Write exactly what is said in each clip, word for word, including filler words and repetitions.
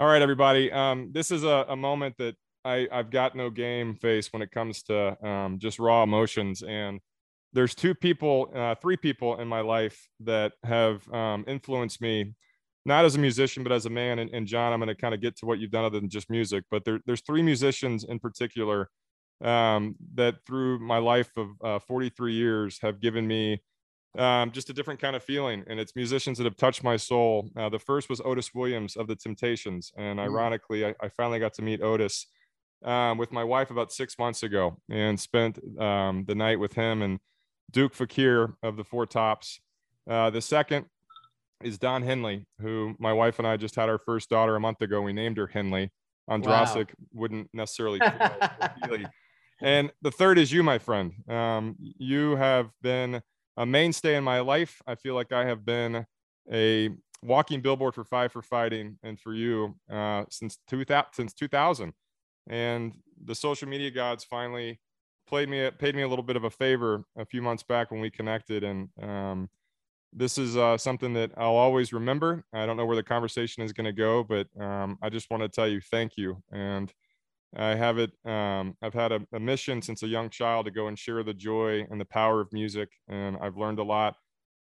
All right, everybody. Um, this is a, a moment that I, I've got no game face when it comes to um, just raw emotions. And there's two people, uh, three people in my life that have um, influenced me, not as a musician, but as a man. And, and John, I'm going to kind of get to what you've done other than just music, but there, there's three musicians in particular um, that through my life of uh, forty-three years have given me um, just a different kind of feeling. And it's musicians that have touched my soul. Uh, the first was Otis Williams of The Temptations. And ironically, I, I finally got to meet Otis um, with my wife about six months ago and spent um, the night with him and Duke Fakir of the Four Tops. Uh, the second is Don Henley, who my wife and I just had our first daughter a month ago. We named her Henley. Andrasic wow. wouldn't necessarily. And the third is you, my friend. Um, you have been a mainstay in my life. I feel like I have been a walking billboard for Five for Fighting and for you uh, since, two thousand, since two thousand. And the social media gods finally played me, paid me a little bit of a favor a few months back when we connected. And um, this is uh, something that I'll always remember. I don't know where the conversation is going to go, but um, I just want to tell you, thank you. And I have it. Um, I've had a, a mission since a young child to go and share the joy and the power of music. And I've learned a lot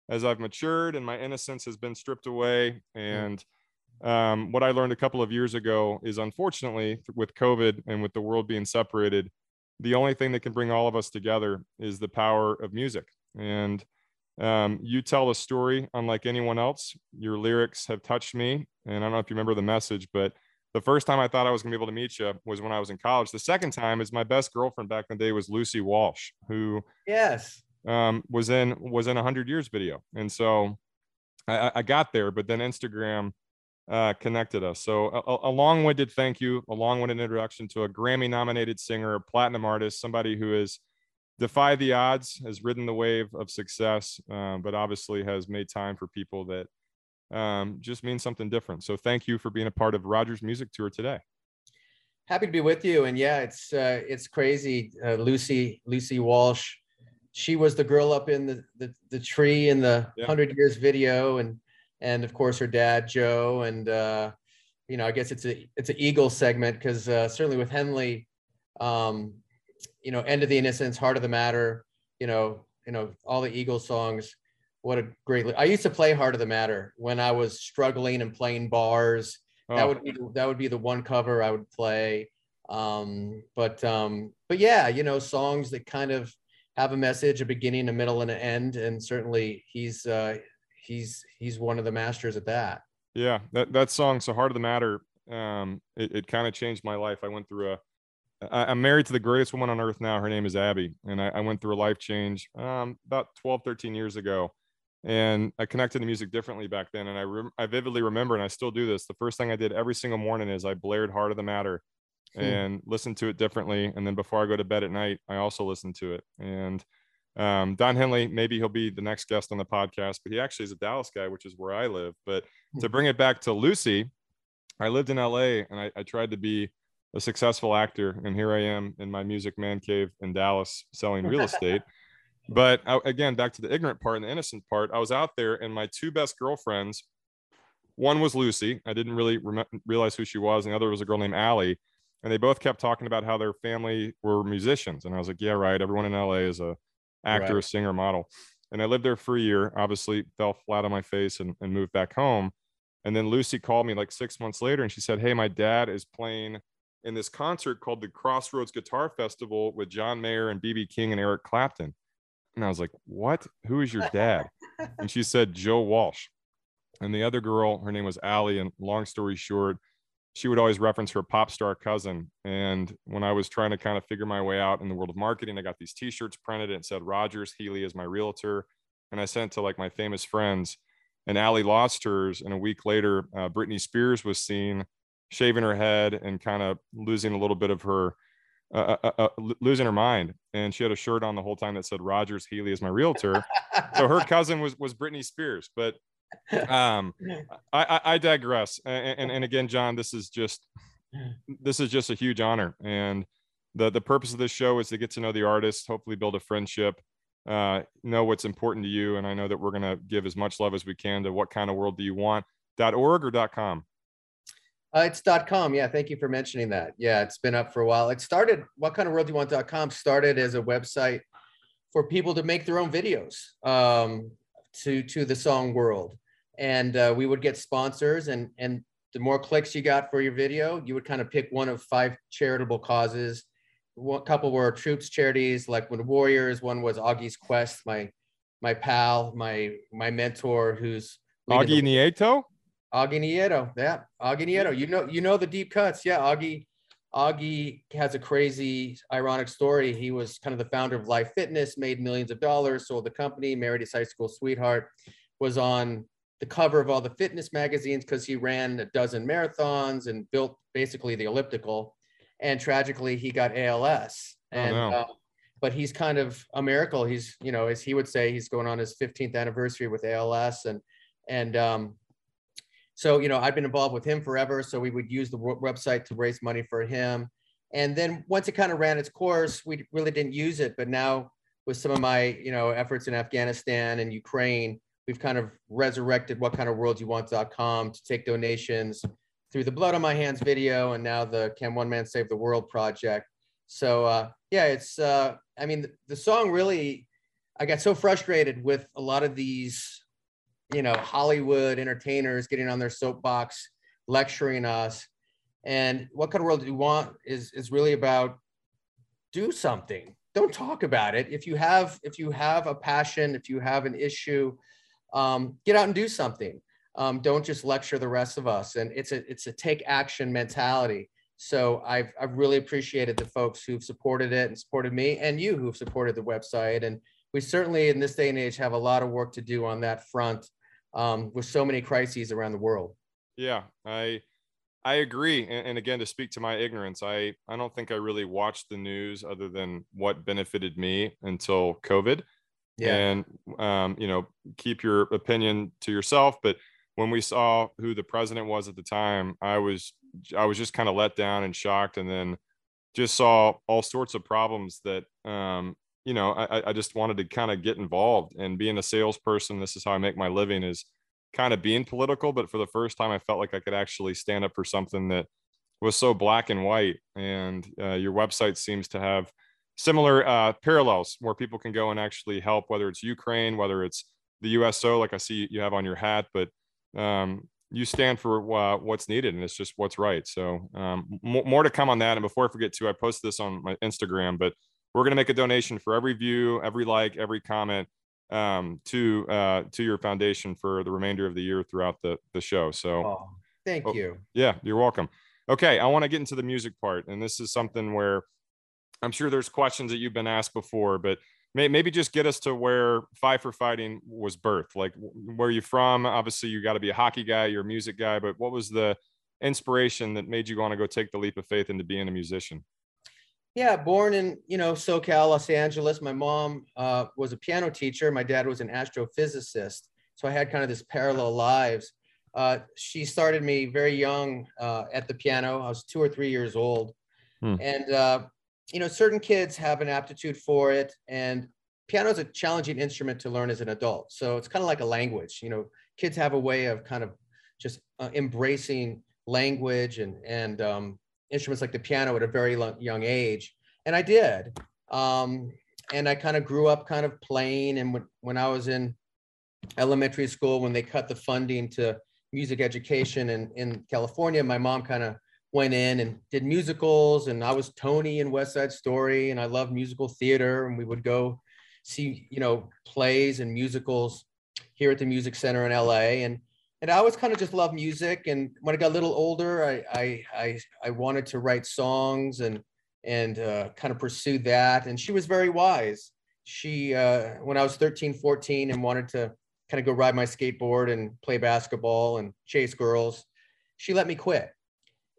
as I've matured and my innocence has been stripped away. And um, what I learned a couple of years ago is, unfortunately, with COVID and with the world being separated, the only thing that can bring all of us together is the power of music. And um, you tell a story unlike anyone else. Your lyrics have touched me. And I don't know if you remember the message, but the first time I thought I was gonna be able to meet you was when I was in college. The second time is my best girlfriend back in the day was Lucy Walsh, who yes um, was in was in a Hundred Years video. And so I, I got there, but then Instagram uh, connected us. So a, a long-winded thank you, a long-winded introduction to a Grammy-nominated singer, a platinum artist, somebody who has defied the odds, has ridden the wave of success, um, but obviously has made time for people that um just means something different. So thank you for being a part of Roger's Music Tour today. Happy to be with you. And yeah, it's uh it's crazy. uh, Lucy Lucy Walsh, she was the girl up in the the, the tree in the yeah. Hundred Years video, and and of course her dad Joe, and uh you know, I guess it's a it's an Eagle segment, because uh certainly with Henley, um you know, End of the Innocence, Heart of the Matter, you know you know all the Eagle songs. What a great, I used to play Heart of the Matter when I was struggling and playing bars. Oh. That would be, that would be the one cover I would play. Um, but, um, but yeah, you know, songs that kind of have a message, a beginning, a middle, and an end. And certainly he's, uh, he's, he's one of the masters at that. Yeah. That, that song, so Heart of the Matter, um, it, it kind of changed my life. I went through a, I'm married to the greatest woman on earth now. Her name is Abby. And I, I went through a life change, um, about twelve, thirteen years ago. And I connected to music differently back then. And I, re I vividly remember, and I still do this, the first thing I did every single morning is I blared Heart of the Matter hmm. and listened to it differently. And then before I go to bed at night, I also listened to it. And um, Don Henley, maybe he'll be the next guest on the podcast, but he actually is a Dallas guy, which is where I live. But to bring it back to Lucy, I lived in L A and I, I tried to be a successful actor. And here I am in my music man cave in Dallas selling real estate. But again, back to the ignorant part and the innocent part, I was out there and my two best girlfriends, one was Lucy. I didn't really realize who she was. And the other was a girl named Allie. And they both kept talking about how their family were musicians. And I was like, yeah, right. Everyone in L A is a actor, right. singer, model. And I lived there for a year, obviously fell flat on my face and, and moved back home. And then Lucy called me like six months later and she said, hey, my dad is playing in this concert called the Crossroads Guitar Festival with John Mayer and B B King and Eric Clapton. And I was like, what? Who is your dad? And she said, Joe Walsh. And the other girl, her name was Allie. And long story short, she would always reference her pop star cousin. And when I was trying to kind of figure my way out in the world of marketing, I got these t-shirts printed and it said, Rogers Healy is my realtor. And I sent it to like my famous friends, and Allie lost hers. And a week later, uh, Britney Spears was seen shaving her head and kind of losing a little bit of her Uh, uh, uh, losing her mind. And she had a shirt on the whole time that said, Rogers Healy is my realtor. So her cousin was, was Britney Spears, but um, I, I, I digress. And, and, and again, John, this is just, this is just a huge honor. And the, the purpose of this show is to get to know the artist, hopefully build a friendship, uh, know what's important to you. And I know that we're going to give as much love as we can to what kind of world do you want dot org or dot com. Uh, it's .com. Yeah, thank you for mentioning that. Yeah, it's been up for a while. It started, What Kind of World Do You Want dot com started as a website for people to make their own videos um, to, to the song world. And uh, we would get sponsors, and, and the more clicks you got for your video, you would kind of pick one of five charitable causes. One couple were troops charities, like with Warriors. One was Augie's Quest, my my pal, my my mentor, who's Augie Nieto. Augie Nieto, yeah, Augie Nieto. You know, you know the deep cuts, yeah. Augie, Augie has a crazy, ironic story. He was kind of the founder of Life Fitness, made millions of dollars, sold the company, married his high school sweetheart, was on the cover of all the fitness magazines because he ran a dozen marathons and built basically the elliptical. And tragically, he got A L S. And oh, no. uh, but he's kind of a miracle. He's, you know, as he would say, he's going on his fifteenth anniversary with A L S, and and um. So, you know, I've been involved with him forever. So we would use the website to raise money for him. And then once it kind of ran its course, we really didn't use it. But now with some of my, you know, efforts in Afghanistan and Ukraine, we've kind of resurrected what kind of world you want dot com to take donations through the Blood on My Hands video, and now the Can One Man Save the World project. So uh, yeah, it's, uh, I mean, the, the song really, I got so frustrated with a lot of these, you know, Hollywood entertainers getting on their soapbox, lecturing us. And What Kind of World Do You Want is, is really about do something. Don't talk about it. If you have, if you have a passion, if you have an issue, um, get out and do something. Um, don't just lecture the rest of us. And it's a, it's a take action mentality. So I've, I've really appreciated the folks who've supported it and supported me, and you who've supported the website. And we certainly in this day and age have a lot of work to do on that front, um, with so many crises around the world. Yeah, I I agree. And, and again, to speak to my ignorance, I, I don't think I really watched the news other than what benefited me until COVID. Yeah. And, um, you know, keep your opinion to yourself. But when we saw who the president was at the time, I was I was just kind of let down and shocked, and then just saw all sorts of problems that, um, you know, I, I just wanted to kind of get involved. And being a salesperson, this is how I make my living, is kind of being political. But for the first time, I felt like I could actually stand up for something that was so black and white. And uh, your website seems to have similar uh, parallels where people can go and actually help, whether it's Ukraine, whether it's the U S O, like I see you have on your hat, but um, you stand for uh, what's needed, and it's just what's right. So um, more, more to come on that. And before I forget to, I posted this on my Instagram, but we're going to make a donation for every view, every like, every comment um, to uh, to your foundation for the remainder of the year throughout the, the show. So oh, thank oh, you. Yeah, you're welcome. Okay, I want to get into the music part. And this is something where I'm sure there's questions that you've been asked before, but may, maybe just get us to where Five for Fighting was birthed. Like, where are you from? Obviously, you got to be a hockey guy, you're a music guy, but what was the inspiration that made you want to go take the leap of faith into being a musician? Yeah, born in, you know, SoCal, Los Angeles. My mom uh, was a piano teacher. My dad was an astrophysicist. So I had kind of this parallel lives. Uh, she started me very young uh, at the piano. I was two or three years old. Hmm. And, uh, you know, certain kids have an aptitude for it. And piano is a challenging instrument to learn as an adult. So it's kind of like a language. You know, kids have a way of kind of just uh, embracing language and, and, um, instruments like the piano at a very young age. And I did. Um, and I kind of grew up kind of playing. And when, when I was in elementary school, when they cut the funding to music education in, in California, my mom kind of went in and did musicals. And I was Tony in West Side Story. And I loved musical theater. And we would go see, you know, plays and musicals here at the Music Center in L A. And And I always kind of just loved music. And when I got a little older, I I I, I wanted to write songs and and uh, kind of pursue that. And she was very wise. She, uh, when I was thirteen, fourteen and wanted to kind of go ride my skateboard and play basketball and chase girls, she let me quit.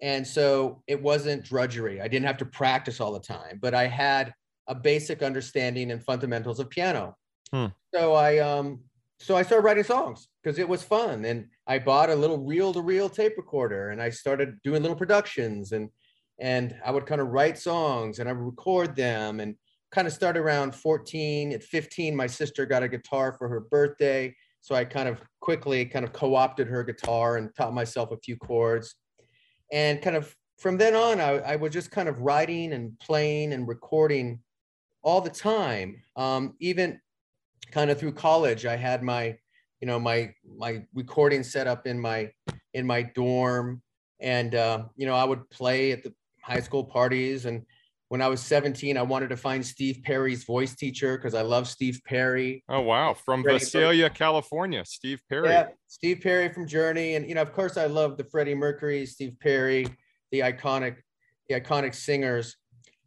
And so it wasn't drudgery. I didn't have to practice all the time, but I had a basic understanding and fundamentals of piano. Hmm. So I, um, so I started writing songs because it was fun. And I bought a little reel-to-reel tape recorder, and I started doing little productions, and and I would kind of write songs and I would record them, and kind of started around fourteen. At fifteen, my sister got a guitar for her birthday. So I kind of quickly kind of co-opted her guitar and taught myself a few chords. And kind of from then on, I, I was just kind of writing and playing and recording all the time. Um, even kind of through college, I had my, you know, my my recording set up in my in my dorm, and uh, you know, I would play at the high school parties. And when I was seventeen, I wanted to find Steve Perry's voice teacher because I love Steve Perry. Oh, wow. From Freddie Visalia, Mercury. California, Steve Perry. Yeah, Steve Perry from Journey. And, you know, of course, I love the Freddie Mercury, Steve Perry, the iconic, the iconic singers.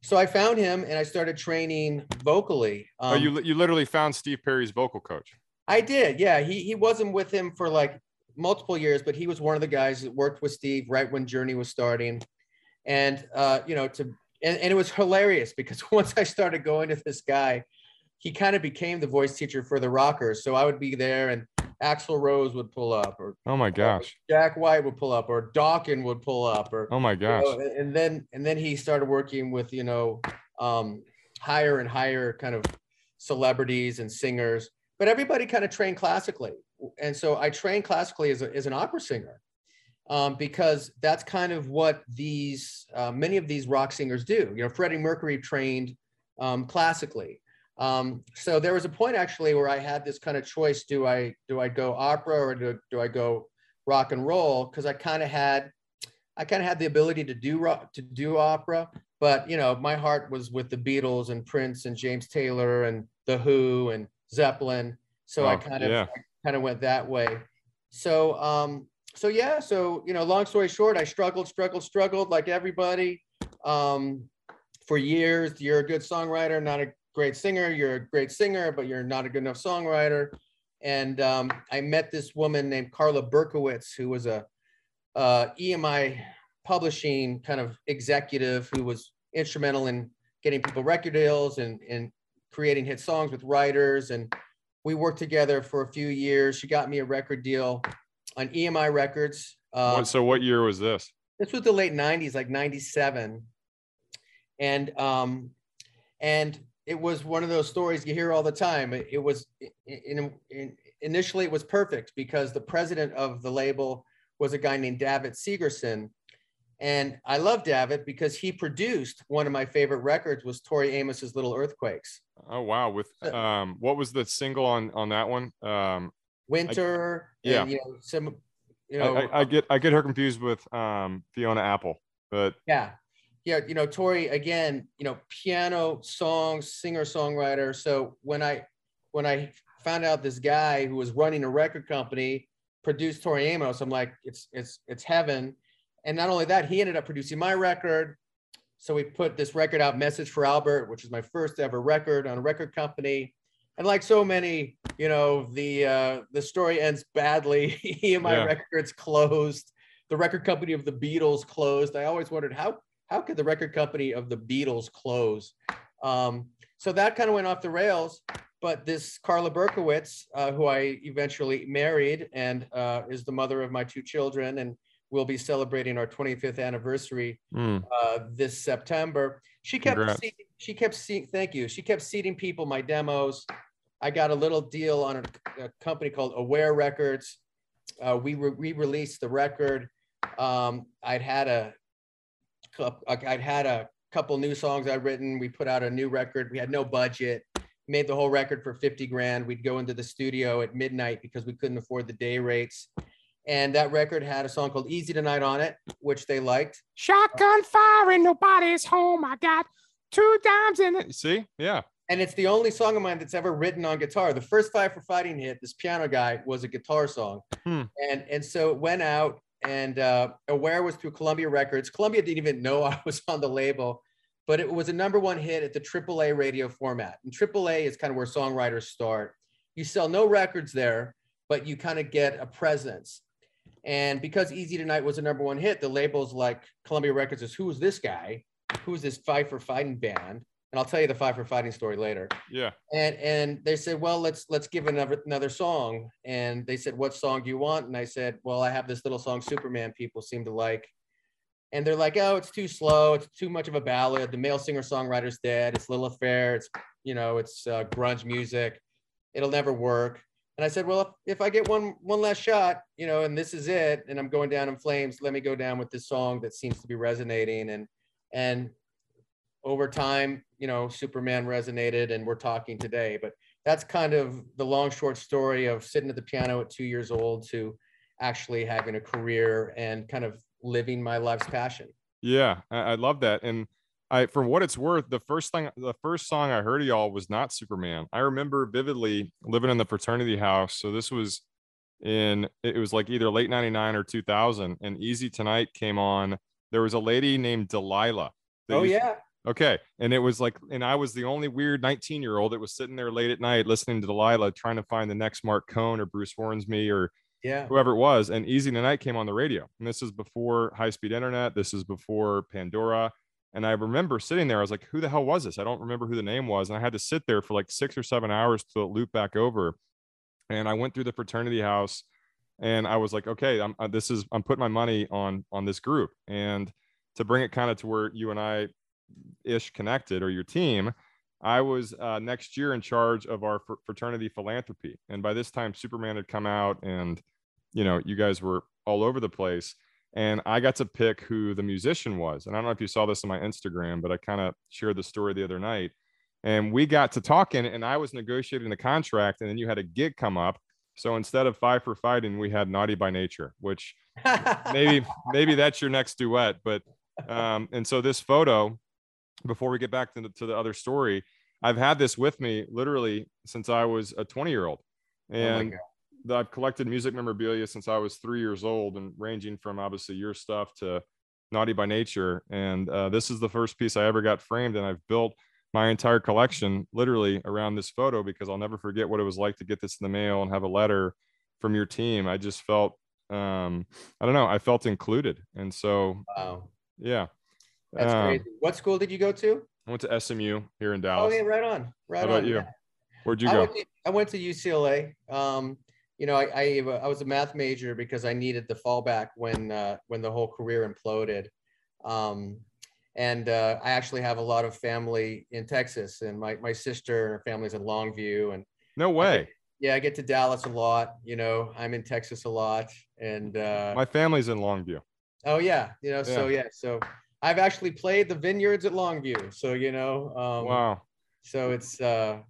So I found him and I started training vocally. Um, oh, you, you literally found Steve Perry's vocal coach. I did. Yeah. He, he wasn't with him for like multiple years, but he was one of the guys that worked with Steve right when Journey was starting. And, uh, you know, to And, and it was hilarious because once I started going to this guy, he kind of became the voice teacher for the rockers. So I would be there and Axl Rose would pull up, or oh my gosh, Jack White would pull up, or Dawkins would pull up, or oh my gosh. You know, and, and then and then he started working with, you know, um, higher and higher kind of celebrities and singers. But everybody kind of trained classically. And so I trained classically as, a, as an opera singer. Um, because that's kind of what these, uh, many of these rock singers do. You know, Freddie Mercury trained um, classically. Um, so there was a point actually where I had this kind of choice. Do I, do I go opera or do, do I go rock and roll? Because I kind of had, I kind of had the ability to do rock, to do opera, but you know, my heart was with the Beatles and Prince and James Taylor and The Who and Zeppelin. So oh, I kind of, yeah. kind of went that way. So, um, So yeah, so, you know, long story short, I struggled, struggled, struggled like everybody um, for years. You're a good songwriter, not a great singer. You're a great singer, but you're not a good enough songwriter. And um, I met this woman named Carla Berkowitz, who was a uh, E M I publishing kind of executive who was instrumental in getting people record deals and, and creating hit songs with writers. And we worked together for a few years. She got me a record deal on E M I Records. Um, so what year was this? This was the late nineties, like ninety-seven. And um, and it was one of those stories you hear all the time. It, it was, in, in, initially it was perfect because the president of the label was a guy named David Segerson. And I love David because he produced one of my favorite records, was Tori Amos's Little Earthquakes. Oh, wow. With um, what was the single on, on that one? Um, Winter, I, yeah. And, you know, some, you know, I, I get I get her confused with um, Fiona Apple, but yeah, yeah, you know, Tori again, you know, piano song, singer songwriter. So when I when I found out this guy who was running a record company produced Tori Amos, I'm like, it's it's it's heaven. And not only that, he ended up producing my record. So we put this record out, Message for Albert, which is my first ever record on a record company. And like so many, you know, the uh, the story ends badly. E M I yeah. Records closed. The record company of the Beatles closed. I always wondered how how could the record company of the Beatles close? Um, so that kind of went off the rails. But this Carla Berkowitz, uh, who I eventually married and uh, is the mother of my two children, and we'll be celebrating our twenty-fifth anniversary mm. uh, this September. She kept seeding, she kept seeing. Thank you. She kept seeding people my demos. I got a little deal on a, a company called Aware Records. Uh, we re re-released the record. Um, I'd had a, I'd had a couple new songs I'd written. We put out a new record. We had no budget. Made the whole record for fifty grand. We'd go into the studio at midnight because we couldn't afford the day rates. And that record had a song called Easy Tonight on it, which they liked. Shotgun fire and nobody's home. I got two dimes in it. See? Yeah. And it's the only song of mine that's ever written on guitar. The first Five for Fighting hit, this piano guy, was a guitar song. Hmm. And, and so it went out, and uh, Aware was through Columbia Records. Columbia didn't even know I was on the label, but it was a number one hit at the triple A radio format. And triple A is kind of where songwriters start. You sell no records there, but you kind of get a presence. And because Easy Tonight was a number one hit, the labels like Columbia Records is, who is this guy? Who is this Five for Fighting band? And I'll tell you the Five for Fighting story later. Yeah. And and they said, well, let's let's give another another song. And they said, what song do you want? And I said, well, I have this little song Superman people seem to like. And they're like, oh, it's too slow. It's too much of a ballad. The male singer-songwriter's dead. It's Lil Affair. It's, you know, it's uh, grunge music. It'll never work. And I said, well, if, if I get one one last shot, you know, and this is it, and I'm going down in flames, let me go down with this song that seems to be resonating. And and over time, you know, Superman resonated, and we're talking today. But that's kind of the long, short story of sitting at the piano at two years old to actually having a career and kind of living my life's passion. Yeah, I, I love that. And I, for what it's worth, the first thing, the first song I heard of y'all was not Superman. I remember vividly living in the fraternity house. So this was in, it was like either late ninety-nine or two thousand, and Easy Tonight came on. There was a lady named Delilah. Oh used, yeah. Okay. And it was like, and I was the only weird nineteen year old that was sitting there late at night, listening to Delilah, trying to find the next Mark Cohn or Bruce Hornsby or yeah, whoever it was. And Easy Tonight came on the radio. And this is before high speed internet. This is before Pandora. And I remember sitting there, I was like, who the hell was this? I don't remember who the name was. And I had to sit there for like six or seven hours to loop back over. And I went through the fraternity house and I was like, okay, I'm, uh, this is, I'm putting my money on, on this group. And to bring it kind of to where you and I ish connected, or your team, I was uh, next year in charge of our fr- fraternity philanthropy. And by this time Superman had come out and, you know, you guys were all over the place. And I got to pick who the musician was. And I don't know if you saw this on my Instagram, but I kind of shared the story the other night. And we got to talking, and I was negotiating the contract. And then you had a gig come up. So instead of Five for Fighting, we had Naughty by Nature, which maybe maybe that's your next duet. But um, and so this photo, before we get back to the, to the other story, I've had this with me literally since I was a twenty year old. And oh I've collected music memorabilia since I was three years old, and ranging from obviously your stuff to Naughty by Nature. And uh, this is the first piece I ever got framed. And I've built my entire collection literally around this photo, because I'll never forget what it was like to get this in the mail and have a letter from your team. I just felt, um, I don't know, I felt included. And so, wow. Yeah. That's um, crazy. What school did you go to? I went to S M U here in Dallas. Oh, yeah, right on. Right How about on. you? Yeah. Where'd you go? I went to, I went to U C L A. Um, You know, I, I I was a math major because I needed the fallback when uh, when the whole career imploded, um, and uh, I actually have a lot of family in Texas, and my my sister and her family's in Longview, and no way, I get, yeah, I get to Dallas a lot. You know, I'm in Texas a lot, and uh, my family's in Longview. Oh yeah, you know, yeah. so yeah, so I've actually played the vineyards at Longview, so you know, um, wow, so it's. Uh,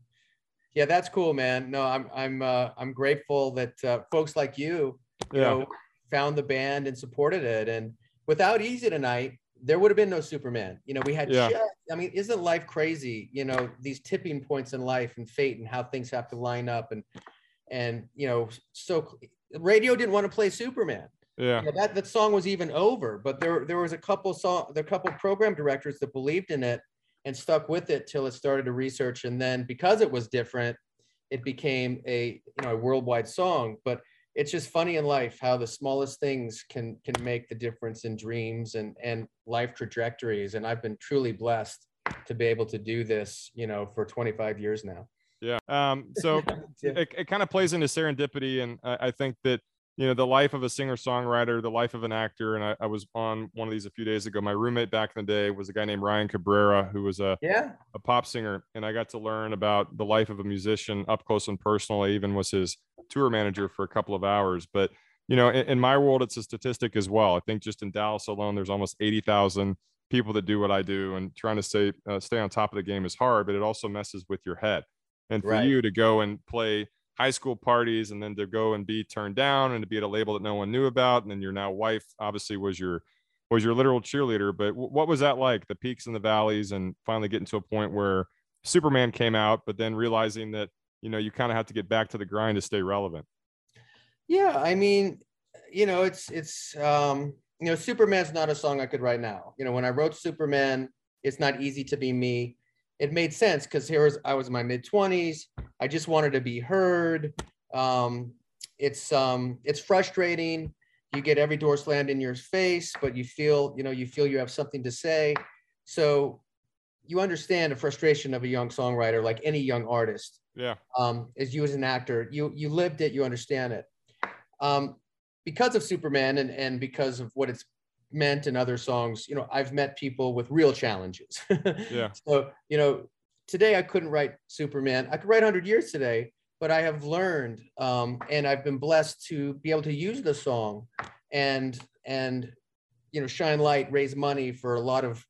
Yeah, that's cool, man. No, I'm I'm uh, I'm grateful that uh, folks like you, you yeah. know, found the band and supported it. And without Easy Tonight, there would have been no Superman. You know, we had. Yeah. Just, I mean, isn't life crazy? You know, these tipping points in life and fate and how things have to line up. And and you know, so radio didn't want to play Superman. Yeah, you know, that that song was even over. But there there was a couple song, the couple program directors that believed in it and stuck with it till it started to research. And then because it was different, it became a, you know, a worldwide song. But it's just funny in life how the smallest things can can make the difference in dreams and, and life trajectories. And I've been truly blessed to be able to do this, you know, for twenty-five years now. Yeah. Um, so yeah. it, it kind of plays into serendipity. And I, I think that, you know, the life of a singer-songwriter, the life of an actor. And I, I was on one of these a few days ago. My roommate back in the day was a guy named Ryan Cabrera, who was a, yeah. a pop singer. And I got to learn about the life of a musician up close and personal. I even was his tour manager for a couple of hours. But, you know, in, in my world, it's a statistic as well. I think just in Dallas alone, there's almost eighty thousand people that do what I do. And trying to stay, uh, stay on top of the game is hard, but it also messes with your head. And for right. you to go and play high school parties, and then to go and be turned down, and to be at a label that no one knew about. And then your now wife obviously was your, was your literal cheerleader. But w- what was that like, the peaks and the valleys, and finally getting to a point where Superman came out, but then realizing that, you know, you kind of have to get back to the grind to stay relevant? Yeah. I mean, you know, it's, it's, um, you know, Superman's not a song I could write now. You know, when I wrote Superman, It's Not Easy to Be Me, it made sense because here was, I was in my mid twenties. I just wanted to be heard. Um, it's um, it's frustrating. You get every door slammed in your face, but you feel, you know, you feel you have something to say. So you understand the frustration of a young songwriter, like any young artist. Yeah. Um, as you as an actor, you you lived it, you understand it. Um, because of Superman and and because of what it's meant in other songs, you know, I've met people with real challenges. yeah. So, you know, today I couldn't write Superman. I could write one hundred years today, but I have learned, um, and I've been blessed to be able to use the song and, and, you know, shine light, raise money for a lot of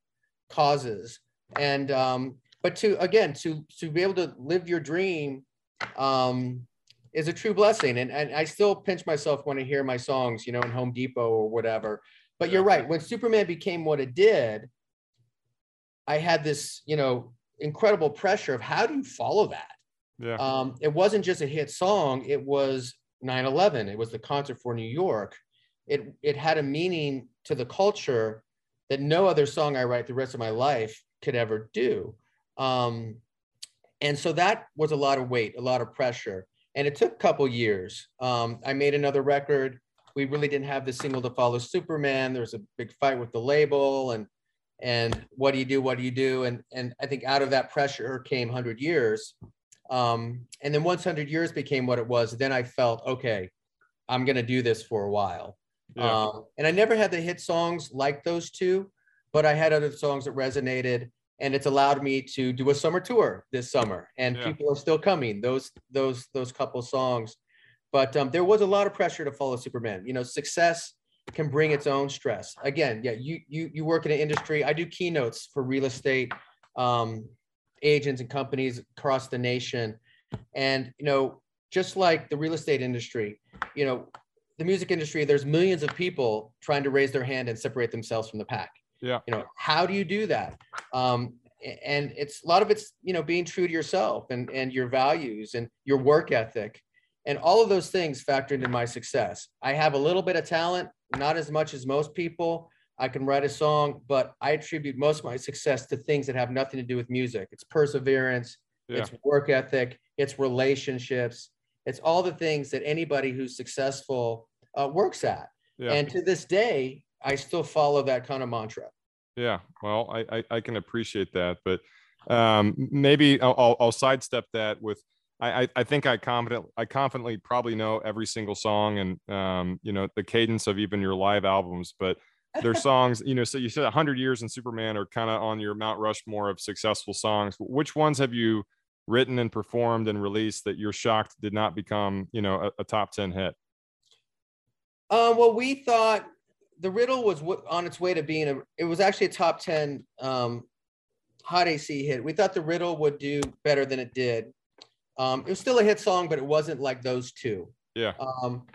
causes. And, um, but to, again, to, to be able to live your dream, um, is a true blessing. And, and I still pinch myself when I hear my songs, you know, in Home Depot or whatever. But you're right. When Superman became what it did, I had this, you know, incredible pressure of how do you follow that? Yeah. Um, it wasn't just a hit song. It was nine eleven. It was the concert for New York. It, it had a meaning to the culture that no other song I write the rest of my life could ever do. Um, and so that was a lot of weight, a lot of pressure. And it took a couple years. Um, I made another record. We really didn't have the single to follow Superman. There was a big fight with the label and, and what do you do? What do you do? And, and I think out of that pressure came one hundred years. Um, and then once one hundred years became what it was, then I felt, okay, I'm going to do this for a while. Yeah. Um, and I never had the hit songs like those two, but I had other songs that resonated. And it's allowed me to do a summer tour this summer, and yeah. people are still coming. Those those those couple songs, but um, there was a lot of pressure to follow Superman. You know, success can bring its own stress. Again, yeah, you you you work in an industry. I do keynotes for real estate um, agents and companies across the nation, and you know, just like the real estate industry, you know, the music industry. There's millions of people trying to raise their hand and separate themselves from the pack. Yeah. You know, how do you do that? Um, and it's a lot of it's, you know, being true to yourself and, and your values and your work ethic and all of those things factor into my success. I have a little bit of talent, not as much as most people. I can write a song, but I attribute most of my success to things that have nothing to do with music. It's perseverance, yeah. it's work ethic, it's relationships. It's all the things that anybody who's successful uh, works at. Yeah. And to this day, I still follow that kind of mantra. Yeah, well, I I, I can appreciate that, but um, maybe I'll, I'll, I'll sidestep that with I I think I confident I confidently probably know every single song and um, you know the cadence of even your live albums, but their songs, you know. So you said one hundred years and Superman are kind of on your Mount Rushmore of successful songs. Which ones have you written and performed and released that you're shocked did not become you know a, a top ten hit? Uh, well, we thought. The Riddle was on its way to being a, it was actually a top ten um, hot A C hit. We thought The Riddle would do better than it did. Um, it was still a hit song, but it wasn't like those two. Yeah. Um,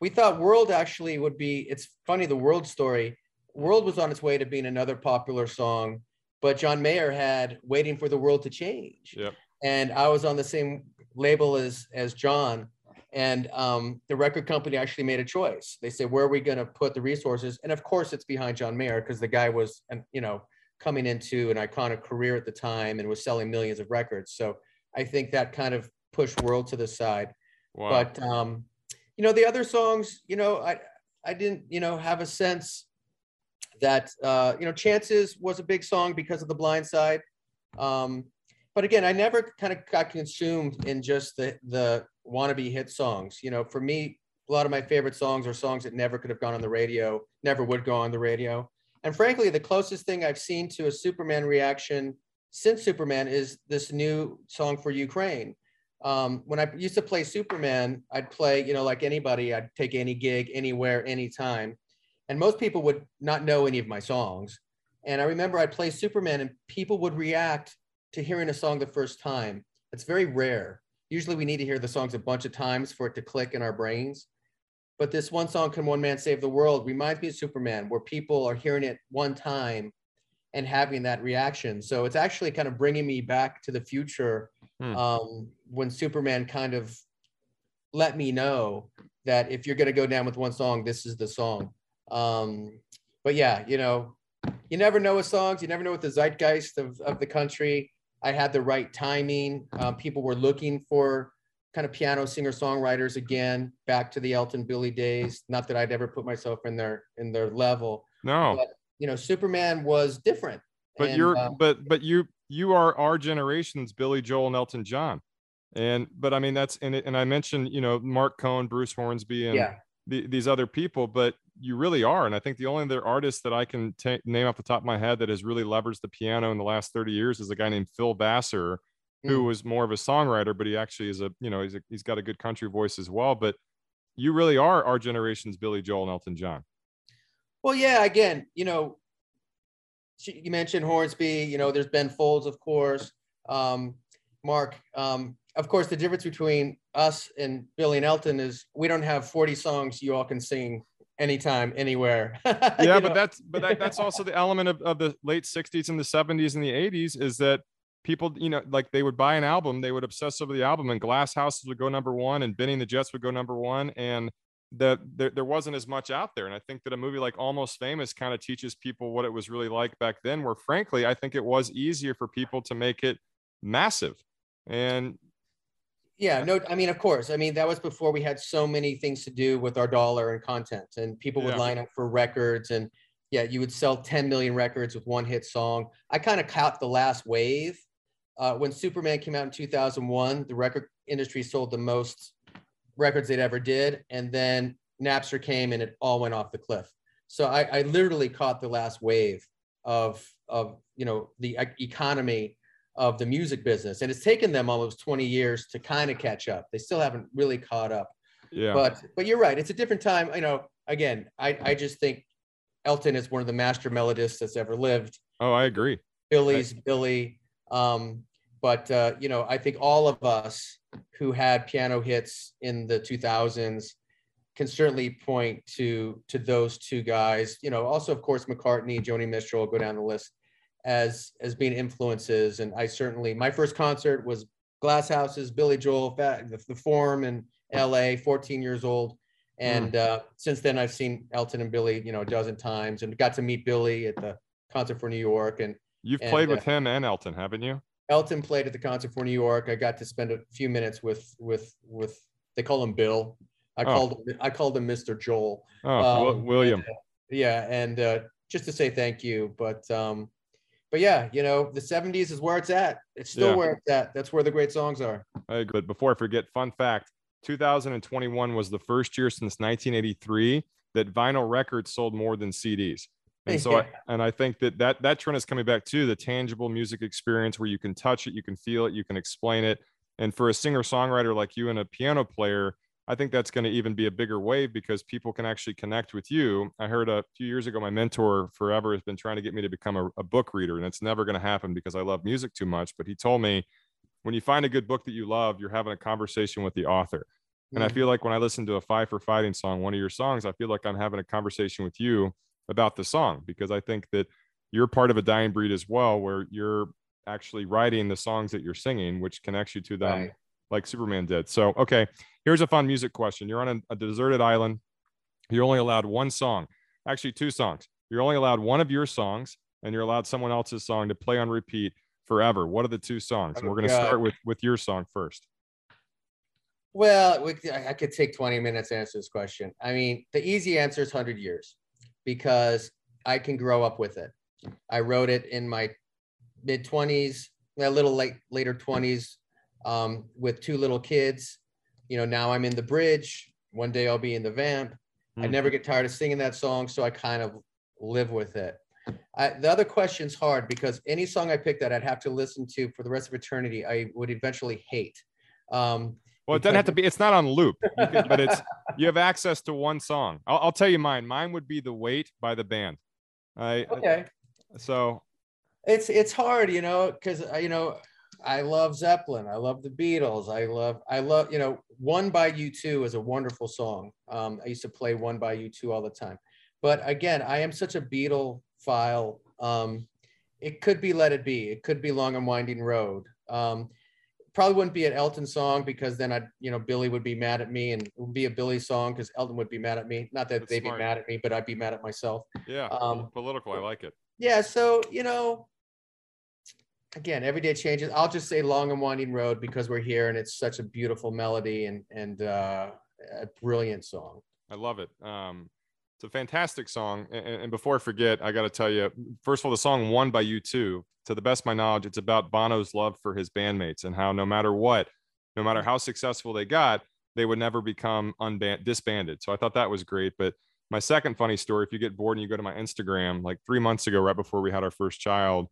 we thought World actually would be, it's funny, the World story. World was on its way to being another popular song, but John Mayer had Waiting for the World to Change. Yep. And I was on the same label as, as John. And um, the record company actually made a choice. They said, where are we going to put the resources? And of course, it's behind John Mayer because the guy was, you know, coming into an iconic career at the time and was selling millions of records. So I think that kind of pushed World to the side. Wow. But, um, you know, the other songs, you know, I, I didn't, you know, have a sense that, uh, you know, Chances was a big song because of The Blind Side. Um, but again, I never kind of got consumed in just the, the, wannabe hit songs. You know, for me, a lot of my favorite songs are songs that never could have gone on the radio, never would go on the radio. And frankly, the closest thing I've seen to a Superman reaction since Superman is this new song for Ukraine. Um, when I used to play Superman, I'd play, you know, like anybody, I'd take any gig, anywhere, anytime. And most people would not know any of my songs. And I remember I'd play Superman and people would react to hearing a song the first time. It's very rare. Usually we need to hear the songs a bunch of times for it to click in our brains. But this one song, Can One Man Save the World, reminds me of Superman, where people are hearing it one time and having that reaction. So it's actually kind of bringing me back to the future hmm. um, when Superman kind of let me know that if you're going to go down with one song, this is the song. Um, but yeah, you know, you never know with songs. You never know with the zeitgeist of, of the country. I had the right timing. Um, people were looking for kind of piano singer-songwriters again, back to the Elton Billy days. Not that I'd ever put myself in their in their level. No, but, you know, Superman was different. But and, you're, um, but but you you are our generation's Billy Joel and Elton John, and but I mean that's and and I mentioned you know Mark Cohn, Bruce Hornsby, and yeah. the, these other people, but you really are. And I think the only other artist that I can t- name off the top of my head that has really leveraged the piano in the last thirty years is a guy named Phil Vassar, who was more of a songwriter, but he actually is a, you know, he's a, he's got a good country voice as well. But you really are our generation's Billy Joel and Elton John. Well, yeah, again, you know, you mentioned Hornsby, you know, there's Ben Folds, of course, um, Mark. Um, of course, the difference between us and Billy and Elton is we don't have forty songs you all can sing anytime, anywhere. yeah, but know? that's but that, that's also the element of, of the late sixties and the seventies and the eighties is that people, you know, like they would buy an album, they would obsess over the album, and Glass Houses would go number one, and Benny and the Jets would go number one, and that there, there wasn't as much out there. And I think that a movie like Almost Famous kind of teaches people what it was really like back then, where frankly, I think it was easier for people to make it massive. And yeah, no, I mean, of course, I mean, that was before we had so many things to do with our dollar and content, and people would yeah. line up for records, and yeah, you would sell ten million records with one hit song. I kind of caught the last wave. Uh, when Superman came out in two thousand one, the record industry sold the most records they'd ever did. And then Napster came and it all went off the cliff. So I, I literally caught the last wave of, of, you know, the economy of the music business. And it's taken them almost twenty years to kind of catch up. They still haven't really caught up. Yeah. But, but you're right. It's a different time. You know, again, I, I just think Elton is one of the master melodists that's ever lived. Oh, I agree. Billy's I... Billy. Um, But, uh, you know, I think all of us who had piano hits in the two thousands can certainly point to to those two guys. You know, also, of course, McCartney, Joni Mitchell, go down the list as as being influences. And I certainly, my first concert was Glass Houses, Billy Joel, the, the Forum in L A, fourteen years old. And mm. uh, since then, I've seen Elton and Billy, you know, a dozen times, and got to meet Billy at the Concert for New York. And You've and, played with uh, him and Elton, haven't you? Elton played at the Concert for New York. I got to spend a few minutes with with with they call him Bill. I oh. called I called him Mister Joel. Oh, um, William. And, uh, yeah, and uh, just to say thank you, but um, but yeah, you know, the seventies is where it's at. It's still yeah. where it's at. That's where the great songs are. I agree. Before I forget, fun fact: two thousand twenty-one was the first year since nineteen eighty-three that vinyl records sold more than C Ds. And so, yeah. I, and I think that, that that trend is coming back too, the tangible music experience where you can touch it, you can feel it, you can explain it. And for a singer-songwriter like you and a piano player, I think that's going to even be a bigger wave because people can actually connect with you. I heard a few years ago, my mentor forever has been trying to get me to become a, a book reader, and it's never going to happen because I love music too much. But he told me, when you find a good book that you love, you're having a conversation with the author. Mm-hmm. And I feel like when I listen to a Five for Fighting song, one of your songs, I feel like I'm having a conversation with you about the song, because I think that you're part of a dying breed as well, where you're actually writing the songs that you're singing, which connects you to them right. like Superman did. So, okay, here's a fun music question. You're on a, a deserted island. You're only allowed one song, actually two songs. You're only allowed one of your songs and you're allowed someone else's song to play on repeat forever. What are the two songs? Oh, and we're going to start with, with your song first. Well, we, I could take twenty minutes to answer this question. I mean, the easy answer is one hundred years. Because I can grow up with it. I wrote it in my mid twenties, a little late, later twenties, um, with two little kids. You know, now I'm in the bridge. One day I'll be in the vamp. Mm. I never get tired of singing that song, so I kind of live with it. I, the other question's hard because any song I pick that I'd have to listen to for the rest of eternity, I would eventually hate. Um, Well, it doesn't have to be, it's not on loop, you can, but it's, you have access to one song. I'll, I'll tell you mine. Mine would be The Weight by the band. I, okay. I, so. It's, it's hard, you know, cause you know, I love Zeppelin. I love the Beatles. I love, I love, you know, One by U two is a wonderful song. Um, I used to play One by U two all the time, but again, I am such a Beatle file. Um, it could be Let It Be. It could be Long and Winding Road. Um, Probably wouldn't be an Elton song because then I, you know, Billy would be mad at me, and it would be a Billy song because Elton would be mad at me. Not that That's they'd smart. Be mad at me, but I'd be mad at myself. Yeah, um, political. I like it. Yeah, so you know, again, every day changes. I'll just say Long and Winding Road because we're here, and it's such a beautiful melody and and uh, a brilliant song. I love it. Um, it's a fantastic song. And, and before I forget, I got to tell you, first of all, the song One by U two. To the best of my knowledge, it's about Bono's love for his bandmates and how no matter what, no matter how successful they got, they would never become unban- disbanded. So I thought that was great. But my second funny story, if you get bored and you go to my Instagram, like three months ago, right before we had our first child,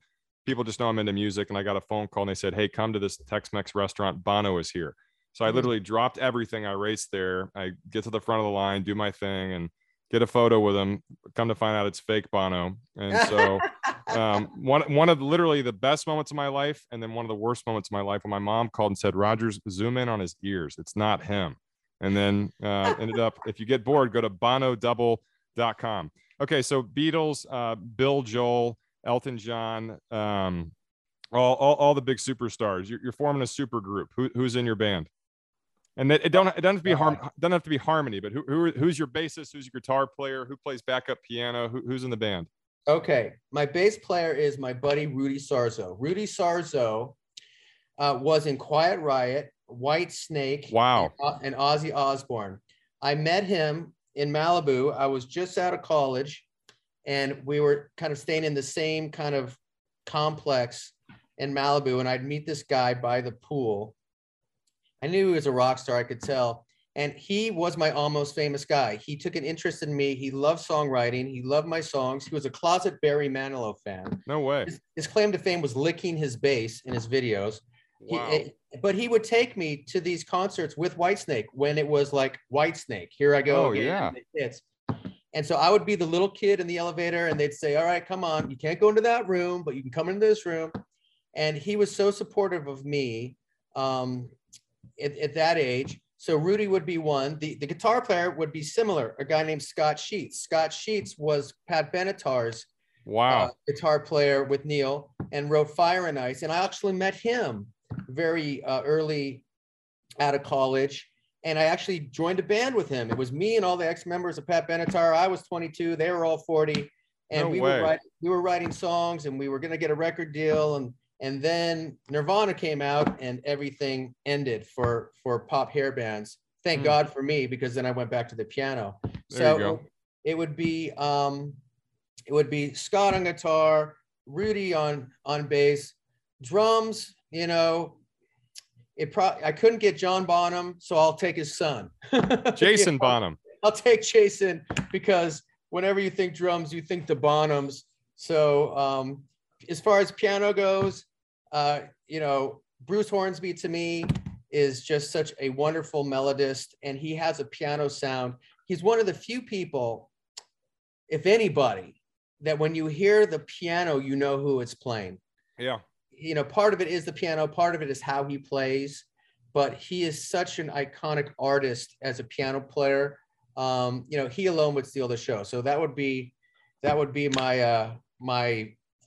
people just know I'm into music. And I got a phone call and they said, hey, come to this Tex-Mex restaurant. Bono is here. So I literally dropped everything. I raced there. I get to the front of the line, do my thing, and get a photo with him. Come to find out it's fake Bono. And so um, one, one of literally the best moments of my life. And then one of the worst moments of my life when my mom called and said, Rogers, zoom in on his ears. It's not him. And then uh, ended up, if you get bored, go to bono double dot com. Okay. So Beatles, uh, Bill Joel, Elton John, um, all, all, all the big superstars. You're, you're forming a super group. Who, who's in your band? And it, it don't it doesn't have to be harm doesn't have to be harmony, but who, who who's your bassist? Who's your guitar player? Who plays backup piano? Who, who's in the band? Okay, my bass player is my buddy Rudy Sarzo. Rudy Sarzo uh, was in Quiet Riot, White Snake, wow, and, and Ozzy Osbourne. I met him in Malibu. I was just out of college, and we were kind of staying in the same kind of complex in Malibu. And I'd meet this guy by the pool. I knew he was a rock star, I could tell. And he was my almost famous guy. He took an interest in me. He loved songwriting. He loved my songs. He was a closet Barry Manilow fan. No way. His, his claim to fame was licking his bass in his videos. Wow. He, it, but he would take me to these concerts with Whitesnake when it was like Whitesnake. Here I go. Oh, yeah. Hits. And so I would be the little kid in the elevator and they'd say, all right, come on. You can't go into that room, but you can come into this room. And he was so supportive of me. Um, At, at that age. So Rudy would be one. The, the guitar player would be similar, a guy named Scott Sheets. Scott Sheets was Pat Benatar's wow. uh, guitar player with Neil and wrote Fire and Ice. And I actually met him very uh, early out of college. And I actually joined a band with him. It was me and all the ex-members of Pat Benatar. I was twenty-two. They were all forty. And no we, were writing, we were writing songs and we were going to get a record deal. And And then Nirvana came out and everything ended for, for pop hair bands. Thank mm. God for me, because then I went back to the piano. There so you go. It would be um, it would be Scott on guitar, Rudy on on bass, drums, you know, it pro I couldn't get John Bonham, so I'll take his son. Jason you know, Bonham. I'll take Jason, because whenever you think drums, you think the Bonhams. So um, as far as piano goes, Uh, you know, Bruce Hornsby to me is just such a wonderful melodist, and he has a piano sound. He's one of the few people, if anybody, that when you hear the piano, you know who it's playing. Yeah. You know, part of it is the piano, part of it is how he plays, but he is such an iconic artist as a piano player. Um, you know, he alone would steal the show. So that would be, that would be my, uh, my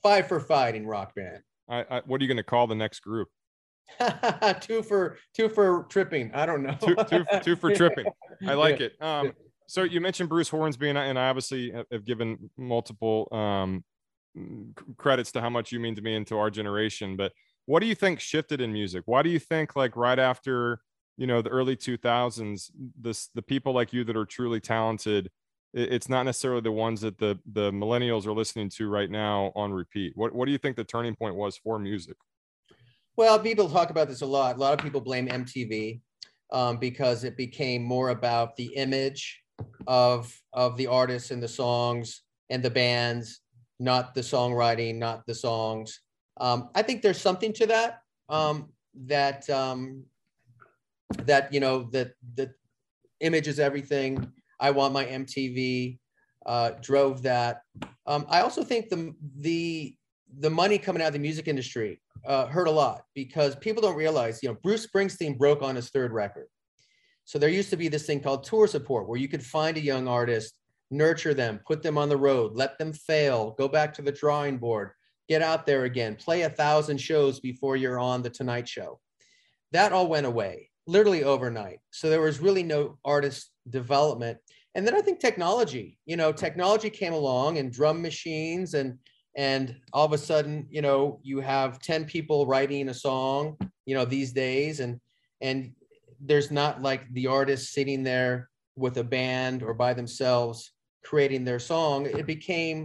Five for Fighting rock band. I, I, what are you going to call the next group? two for two for tripping. I don't know. two, two, two for tripping. I like yeah. it. Um, so you mentioned Bruce Hornsby, and I, and I obviously have given multiple um, credits to how much you mean to me and to our generation. But what do you think shifted in music? Why do you think, like, right after, you know, the early two thousands, this the people like you that are truly talented, it's not necessarily the ones that the, the millennials are listening to right now on repeat? What, what do you think the turning point was for music? Well, people talk about this a lot. A lot of people blame M T V um, because it became more about the image of, of the artists and the songs and the bands, not the songwriting, not the songs. Um, I think there's something to that, um, that, um, that, you know, that the image is everything. I want my M T V uh, drove that. Um, I also think the, the, the money coming out of the music industry uh, hurt a lot, because people don't realize, you know, Bruce Springsteen broke on his third record. So there used to be this thing called tour support, where you could find a young artist, nurture them, put them on the road, let them fail, go back to the drawing board, get out there again, play a thousand shows before you're on the Tonight Show. That all went away literally overnight. So there was really no artist development. And then I think technology, you know, technology came along, and drum machines, and, and all of a sudden, you know, you have ten people writing a song, you know, these days, and, and there's not like the artist sitting there with a band or by themselves creating their song. It became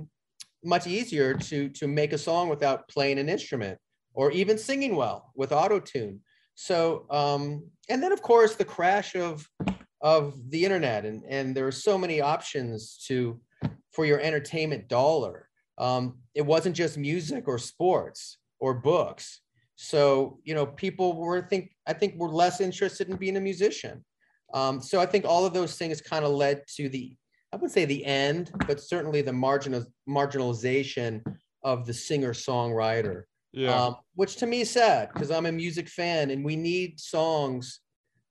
much easier to, to make a song without playing an instrument or even singing well with auto-tune. So, um, and then of course the crash of, of the internet, and, and there are so many options to, for your entertainment dollar. Um, it wasn't just music or sports. or books. So, you know, people were think, I think were less interested in being a musician. Um, so I think all of those things kind of led to the, I wouldn't say the end, but certainly the marginal marginalization of the singer-songwriter, yeah. um, which to me is sad because I'm a music fan and we need songs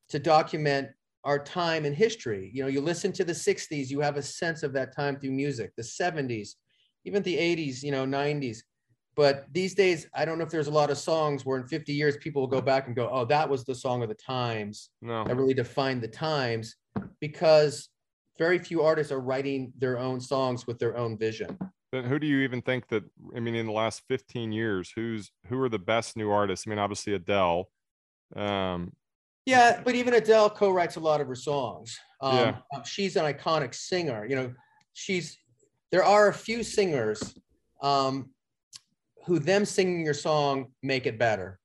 to document our time in history. You know, you listen to the sixties, you have a sense of that time through music, the seventies, even the eighties, you know, nineties. But these days, I don't know if there's a lot of songs where in fifty years, people will go back and go, oh, that was the song of the times. No. That really defined the times, because very few artists are writing their own songs with their own vision. But who do you even think that, I mean, in the last fifteen years, who's who are the best new artists? I mean, obviously Adele. Um, yeah, but even Adele co-writes a lot of her songs. Um, yeah. She's an iconic singer. You know, she's, there are a few singers um, who them singing your song make it better.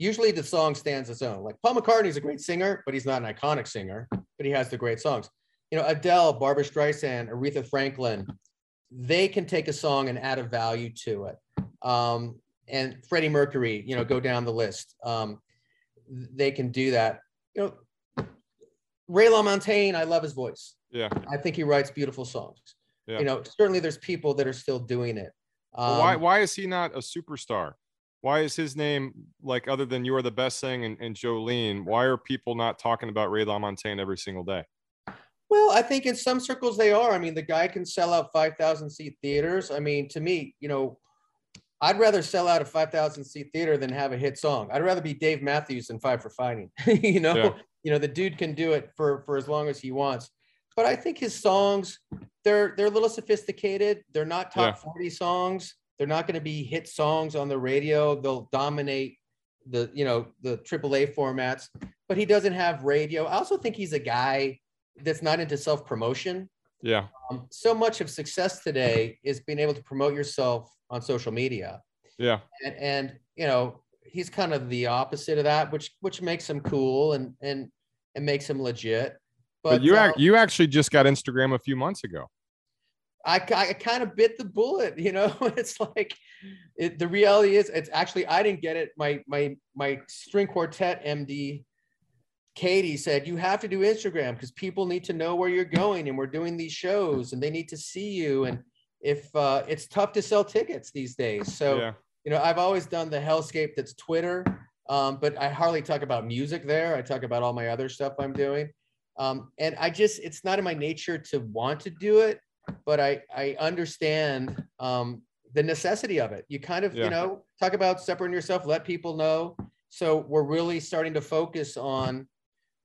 Usually the song stands its own. Like Paul McCartney's a great singer, but he's not an iconic singer, but he has the great songs. You know, Adele, Barbra Streisand, Aretha Franklin, they can take a song and add a value to it. Um, and Freddie Mercury, you know, go down the list. Um, they can do that. You know, Ray LaMontagne, I love his voice. Yeah. I think he writes beautiful songs. Yeah. You know, certainly there's people that are still doing it. Um, why, why is he not a superstar? Why is his name, like, other than You Are the Best Thing and, and Jolene, why are people not talking about Ray LaMontagne every single day? Well, I think in some circles they are. I mean, the guy can sell out five thousand seat theaters. I mean, to me, you know, I'd rather sell out a five thousand seat theater than have a hit song. I'd rather be Dave Matthews than Five for Fighting. you know, yeah. you know, the dude can do it for, for as long as he wants. But I think his songs, they're they're a little sophisticated. They're not top yeah. forty songs. They're not going to be hit songs on the radio. They'll dominate the, you know, the triple A formats. But he doesn't have radio. I also think he's a guy that's not into self-promotion. Yeah. Um, so much of success today is being able to promote yourself on social media. Yeah. And, and you know, he's kind of the opposite of that, which which makes him cool and and and makes him legit. But, but you um, you actually just got Instagram a few months ago. I, I kind of bit the bullet, you know. It's like it, the reality is, it's actually I didn't get it. My my my string quartet M D. Katie said, you have to do Instagram because people need to know where you're going and we're doing these shows and they need to see you. And if uh, it's tough to sell tickets these days. So, yeah. you know, I've always done the hellscape that's Twitter, um, but I hardly talk about music there. I talk about all my other stuff I'm doing. Um, and I just, it's not in my nature to want to do it, but I, I understand um, the necessity of it. You kind of, yeah. you know, talk about separating yourself, let people know. So we're really starting to focus on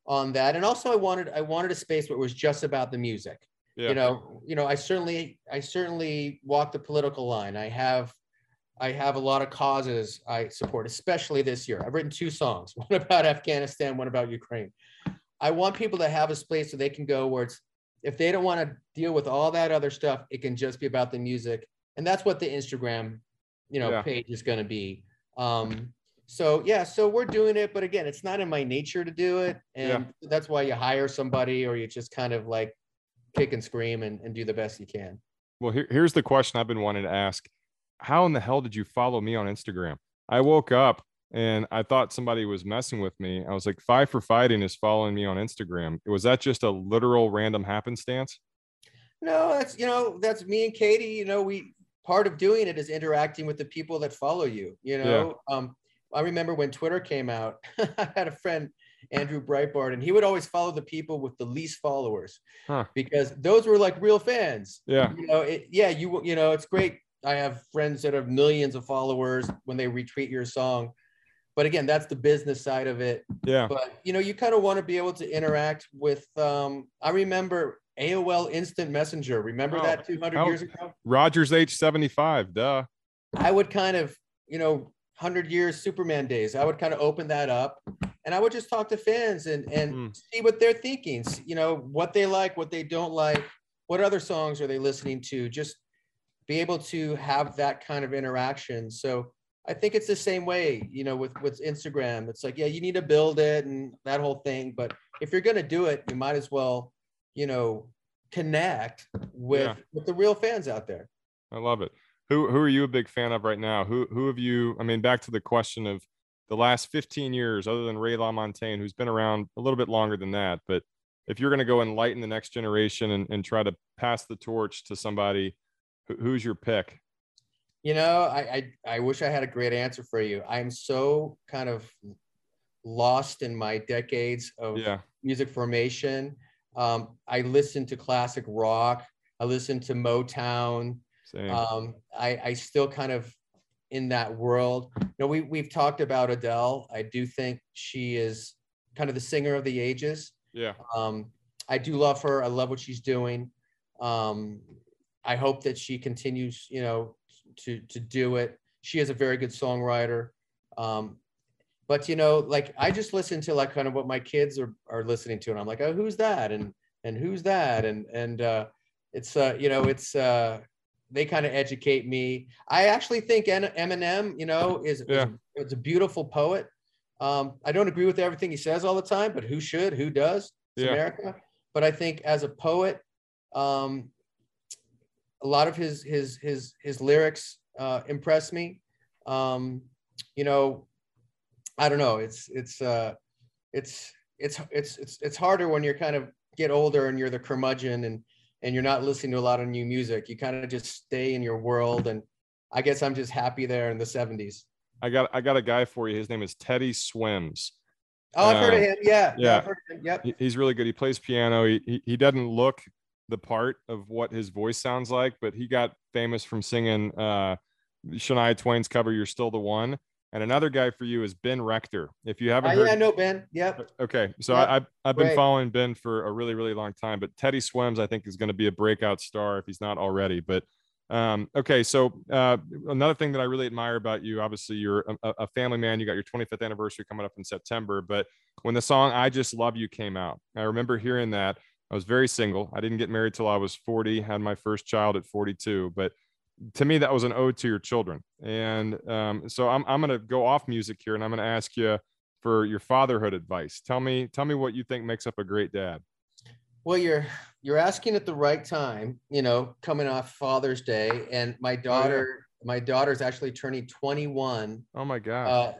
on that. And also I wanted, I wanted a space where it was just about the music. Yeah. You know, you know, I certainly, I certainly walk the political line. I have, I have a lot of causes I support, especially this year. I've written two songs, one about Afghanistan, one about Ukraine. I want people to have a space so they can go where it's, if they don't want to deal with all that other stuff, it can just be about the music. And that's what the Instagram, you know, yeah. page is going to be. Um, So, yeah, so we're doing it. But again, it's not in my nature to do it. And yeah. that's why you hire somebody or you just kind of like kick and scream and, and do the best you can. Well, here, here's the question I've been wanting to ask. How in the hell did you follow me on Instagram? I woke up and I thought somebody was messing with me. I was like, Five for Fighting is following me on Instagram. Was that just a literal random happenstance? No, that's, you know, that's me and Katie. You know, we part of doing it is interacting with the people that follow you, you know. Yeah. Um, I remember when Twitter came out, I had a friend, Andrew Breitbart, and he would always follow the people with the least followers huh. because those were like real fans. Yeah. You know, it, yeah, you, you know, it's great. I have friends that have millions of followers when they retweet your song. But again, that's the business side of it. Yeah. But, you know, you kind of want to be able to interact with, um, I remember A O L Instant Messenger. Remember oh, that two hundred oh, years ago? Rogers age seventy-five, duh. I would kind of, you know, one hundred years Superman days. I would kind of open that up and I would just talk to fans and, and mm. see what they're thinking, you know, what they like, what they don't like, what other songs are they listening to, just be able to have that kind of interaction. So I think it's the same way, you know, with, with Instagram. It's like, yeah, you need to build it and that whole thing. But if you're going to do it, you might as well, you know, connect with, yeah. with the real fans out there. I love it. Who who are you a big fan of right now? Who who have you? I mean, back to the question of the last fifteen years, other than Ray LaMontagne, who's been around a little bit longer than that. But if you're going to go enlighten the next generation and, and try to pass the torch to somebody, who, who's your pick? You know, I, I I wish I had a great answer for you. I'm so kind of lost in my decades of yeah. music formation. Um, I listen to classic rock. I listen to Motown. Um, I, I still kind of in that world. You know, we, we've talked about Adele. I do think she is kind of the singer of the ages. Yeah. Um, I do love her. I love what she's doing. Um, I hope that she continues, you know, to, to do it. She is a very good songwriter. Um, but, you know, like I just listen to like kind of what my kids are, are listening to. And I'm like, oh, who's that? And, and who's that? And, and uh, it's, uh, you know, it's, uh, they kind of educate me. I actually think Eminem, you know, is, yeah. is it's a beautiful poet. Um, I don't agree with everything he says all the time, but who should, who does? It's yeah. America. But I think as a poet, um, a lot of his his his his lyrics uh, impress me. Um, you know, I don't know. It's it's uh, it's it's it's it's it's harder when you're kind of get older and you're the curmudgeon and. and you're not listening to a lot of new music. You kind of just stay in your world. And I guess I'm just happy there in the seventies. I got, I got a guy for you. His name is Teddy Swims. Oh, I've uh, heard of him. Yeah. Yeah. I've heard of him. Yep. He's really good. He plays piano. He, he, he doesn't look the part of what his voice sounds like, but he got famous from singing uh, Shania Twain's cover, You're Still the One. And another guy for you is Ben Rector. If you haven't, I, heard, yeah, I know Ben. Yep. Okay, so yep. I, I've I've been Great. following Ben for a really really long time, but Teddy Swims I think is going to be a breakout star if he's not already. But um, okay, so uh, another thing that I really admire about you, obviously you're a, a family man. You got your twenty-fifth anniversary coming up in September. But when the song "I Just Love You" came out, I remember hearing that. I was very single. I didn't get married till I was forty. Had my first child at forty-two, but to me, that was an ode to your children. And um, so I'm, I'm going to go off music here and I'm going to ask you for your fatherhood advice. Tell me, tell me what you think makes up a great dad. Well, you're, you're asking at the right time, you know, coming off Father's Day, and my daughter, oh, yeah. my daughter's actually turning twenty-one. Oh my God. Uh,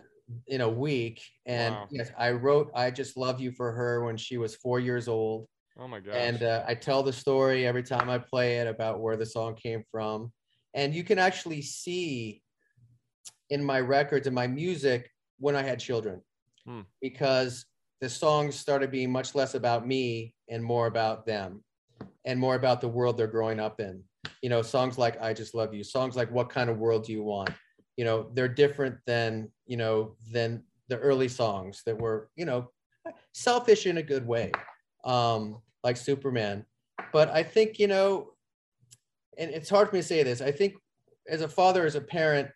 in a week. And wow. yes, I wrote, I Just Love You for her when she was four years old. Oh my God. And uh, I tell the story every time I play it about where the song came from. And you can actually see in my records and my music when I had children, hmm. because the songs started being much less about me and more about them and more about the world they're growing up in. You know, songs like I Just Love You, songs like What Kind of World Do You Want? You know, they're different than, you know, than the early songs that were, you know, selfish in a good way, um, like Superman. But I think, you know, and it's hard for me to say this. I think as a father, as a parent,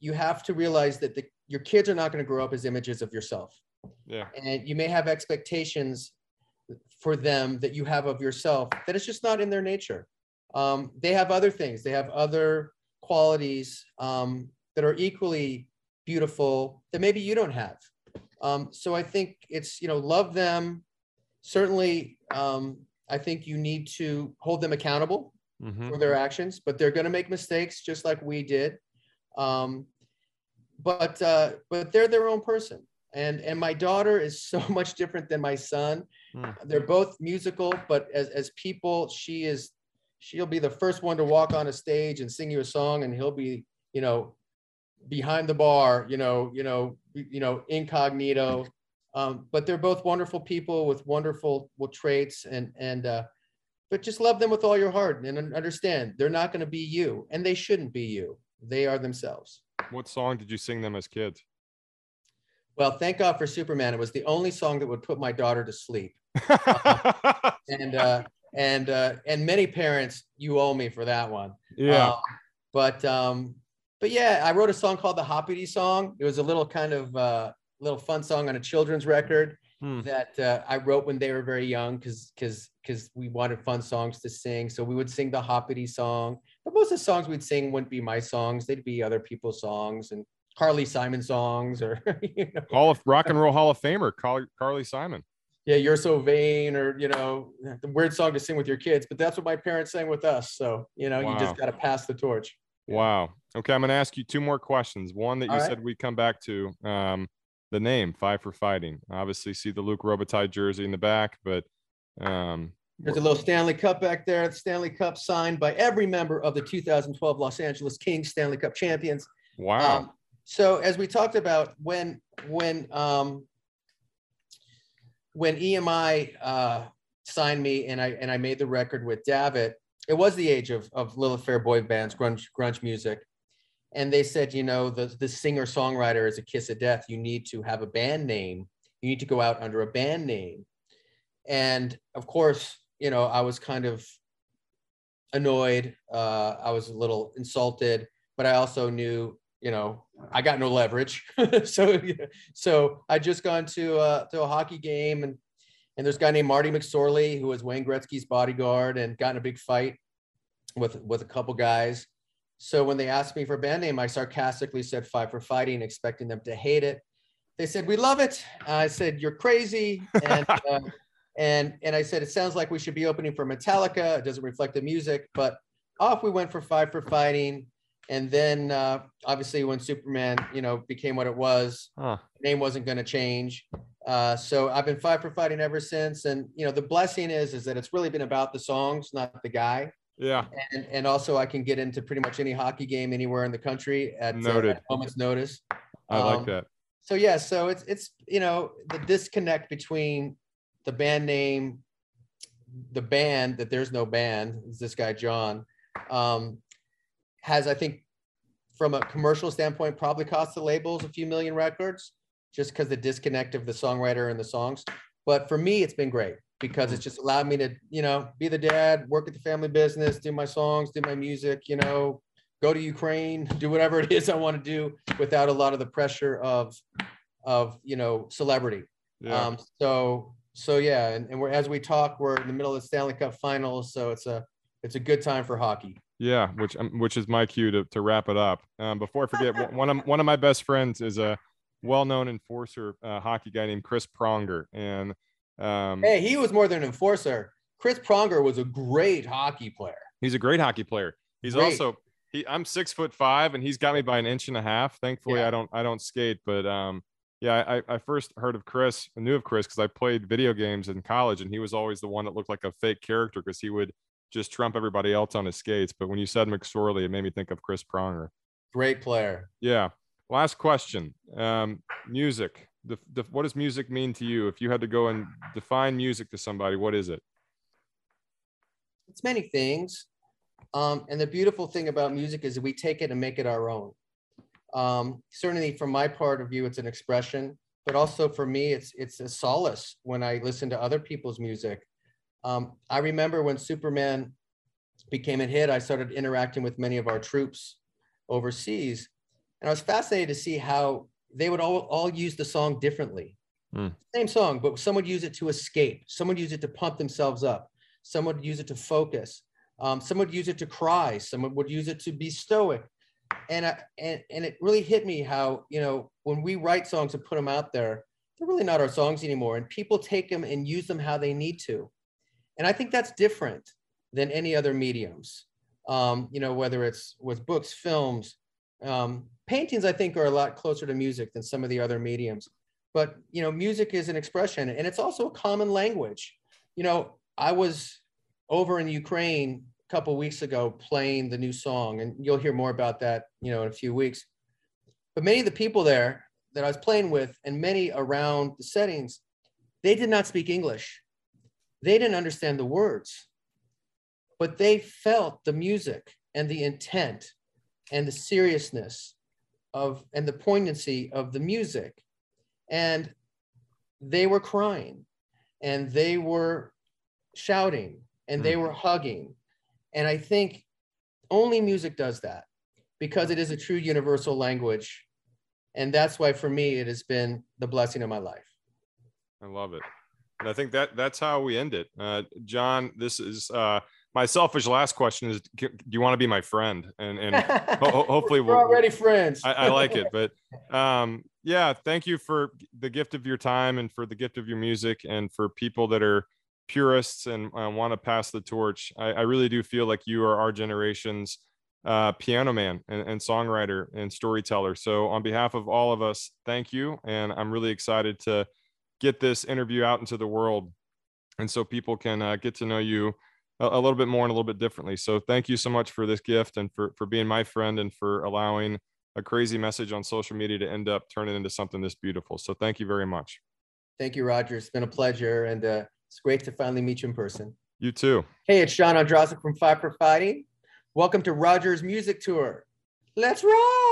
you have to realize that the, your kids are not going to grow up as images of yourself. Yeah. And you may have expectations for them that you have of yourself that it's just not in their nature. Um, they have other things. They have other qualities um, that are equally beautiful that maybe you don't have. Um, so I think it's, you know, love them. Certainly, um, I think you need to hold them accountable. Mm-hmm. for their actions, but they're going to make mistakes just like we did. Um, but uh, but they're their own person. And and my daughter is so much different than my son. Mm. They're both musical, but as, as people, she is she'll be the first one to walk on a stage and sing you a song, and he'll be, you know, behind the bar, you know, you know, you know, incognito. Um, but they're both wonderful people with wonderful well, traits and and uh but just love them with all your heart and understand they're not going to be you, and they shouldn't be you. They are themselves. What song did you sing them as kids? Well, thank God for Superman. It was the only song that would put my daughter to sleep. uh, and, uh, and, uh, and many parents, you owe me for that one. Yeah. Uh, but, um, but yeah, I wrote a song called the Hoppity Song. It was a little kind of uh little fun song on a children's record. Hmm. that uh, I wrote when they were very young because because because we wanted fun songs to sing. So we would sing the Hoppity Song. But most of the songs we'd sing wouldn't be my songs. They'd be other people's songs and Carly Simon songs or, you know. Hall of, rock and roll Hall of Famer, Carly, Carly Simon. Yeah, You're So Vain or, you know, the weird song to sing with your kids. But that's what my parents sang with us. So, you know, wow. you just got to pass the torch. Yeah. Wow. Okay, I'm going to ask you two more questions. One that you All said right. we'd come back to, um, the name Five for Fighting. Obviously, see the Luke Robitaille jersey in the back, but um, there's a little Stanley Cup back there. The Stanley Cup signed by every member of the two thousand twelve Los Angeles Kings Stanley Cup champions. Wow. Um, so as we talked about, when when um, when E M I uh, signed me and I and I made the record with David, it was the age of of Lilith Fair boy bands, grunge grunge music. And they said, you know, the, the singer-songwriter is a kiss of death. You need to have a band name. You need to go out under a band name. And of course, you know, I was kind of annoyed. Uh, I was a little insulted, but I also knew, you know, I got no leverage. so so I just gone to, uh, to a hockey game, and, and there's a guy named Marty McSorley, who was Wayne Gretzky's bodyguard, and got in a big fight with, with a couple guys. So when they asked me for a band name, I sarcastically said Five for Fighting, expecting them to hate it. They said, we love it. I said, you're crazy. And, uh, and, and I said, it sounds like we should be opening for Metallica. It doesn't reflect the music, but off we went for Five for Fighting. And then uh, obviously when Superman, you know, became what it was, huh. the name wasn't going to change. Uh, so I've been Five for Fighting ever since. And, you know, the blessing is, is that it's really been about the songs, not the guy. Yeah, and and also I can get into pretty much any hockey game anywhere in the country at, uh, at a moment's notice. I um, like that. So yeah, so it's it's you know the disconnect between the band name, the band that there's no band is this guy John, um, has I think from a commercial standpoint probably cost the labels a few million records just because the disconnect of the songwriter and the songs. But for me, it's been great, because it's just allowed me to, you know, be the dad, work at the family business, do my songs, do my music, you know, go to Ukraine, do whatever it is I want to do without a lot of the pressure of, of you know, celebrity. Yeah. Um, so, so yeah, and, and we're, as we talk, we're in the middle of the Stanley Cup Finals, so it's a, it's a good time for hockey. Yeah, which which is my cue to, to wrap it up. Um, before I forget, one of one of my best friends is a well-known enforcer uh, hockey guy named Chris Pronger, and Um, hey, he was more than an enforcer. Chris Pronger was a great hockey player. He's a great hockey player. He's great. also he. I'm six foot five, and he's got me by an inch and a half. Thankfully, yeah. I don't I don't skate, but um, yeah, I, I first heard of Chris, knew of Chris because I played video games in college, and he was always the one that looked like a fake character because he would just trump everybody else on his skates. But when you said McSorley, it made me think of Chris Pronger. Great player. Yeah. Last question. Um, music. The, the, what does music mean to you? If you had to go and define music to somebody, what is it? It's many things. Um, and the beautiful thing about music is that we take it and make it our own. Um, certainly from my part of view, it's an expression, but also for me, it's, it's a solace when I listen to other people's music. Um, I remember when Superman became a hit, I started interacting with many of our troops overseas. And I was fascinated to see how they would all, all use the song differently. Mm. Same song, but some would use it to escape. Some would use it to pump themselves up. Some would use it to focus. Um, some would use it to cry. Some would use it to be stoic. And, I, and, and it really hit me how, you know, when we write songs and put them out there, they're really not our songs anymore. And people take them and use them how they need to. And I think that's different than any other mediums. Um, you know, whether it's with books, films, um, paintings, I think, are a lot closer to music than some of the other mediums. But, you know, music is an expression, and it's also a common language. You know, I was over in Ukraine a couple of weeks ago playing the new song, and you'll hear more about that, you know, in a few weeks. But many of the people there that I was playing with, and many around the settings, they did not speak English. They didn't understand the words, but they felt the music and the intent and the seriousness of and the poignancy of the music, and they were crying, and they were shouting, and they were hugging. And I think only music does that, because it is a true universal language, and that's why for me it has been the blessing of my life. I love it, and I think that that's how we end it. uh John, this is uh my selfish last question is, do you want to be my friend? And, and ho hopefully we're we'll, already friends. I, I like it, but um, yeah, thank you for the gift of your time and for the gift of your music, and for people that are purists and uh, want to pass the torch. I, I really do feel like you are our generation's uh, piano man and, and songwriter and storyteller. So on behalf of all of us, thank you. And I'm really excited to get this interview out into the world, and so people can uh, get to know you a, a little bit more and a little bit differently. So thank you so much for this gift and for, for being my friend and for allowing a crazy message on social media to end up turning into something this beautiful. So thank you very much. Thank you, Roger. It's been a pleasure. And uh, it's great to finally meet you in person. You too. Hey, it's Sean Andrasik from Five for Fighting. Welcome to Roger's Music Tour. Let's rock.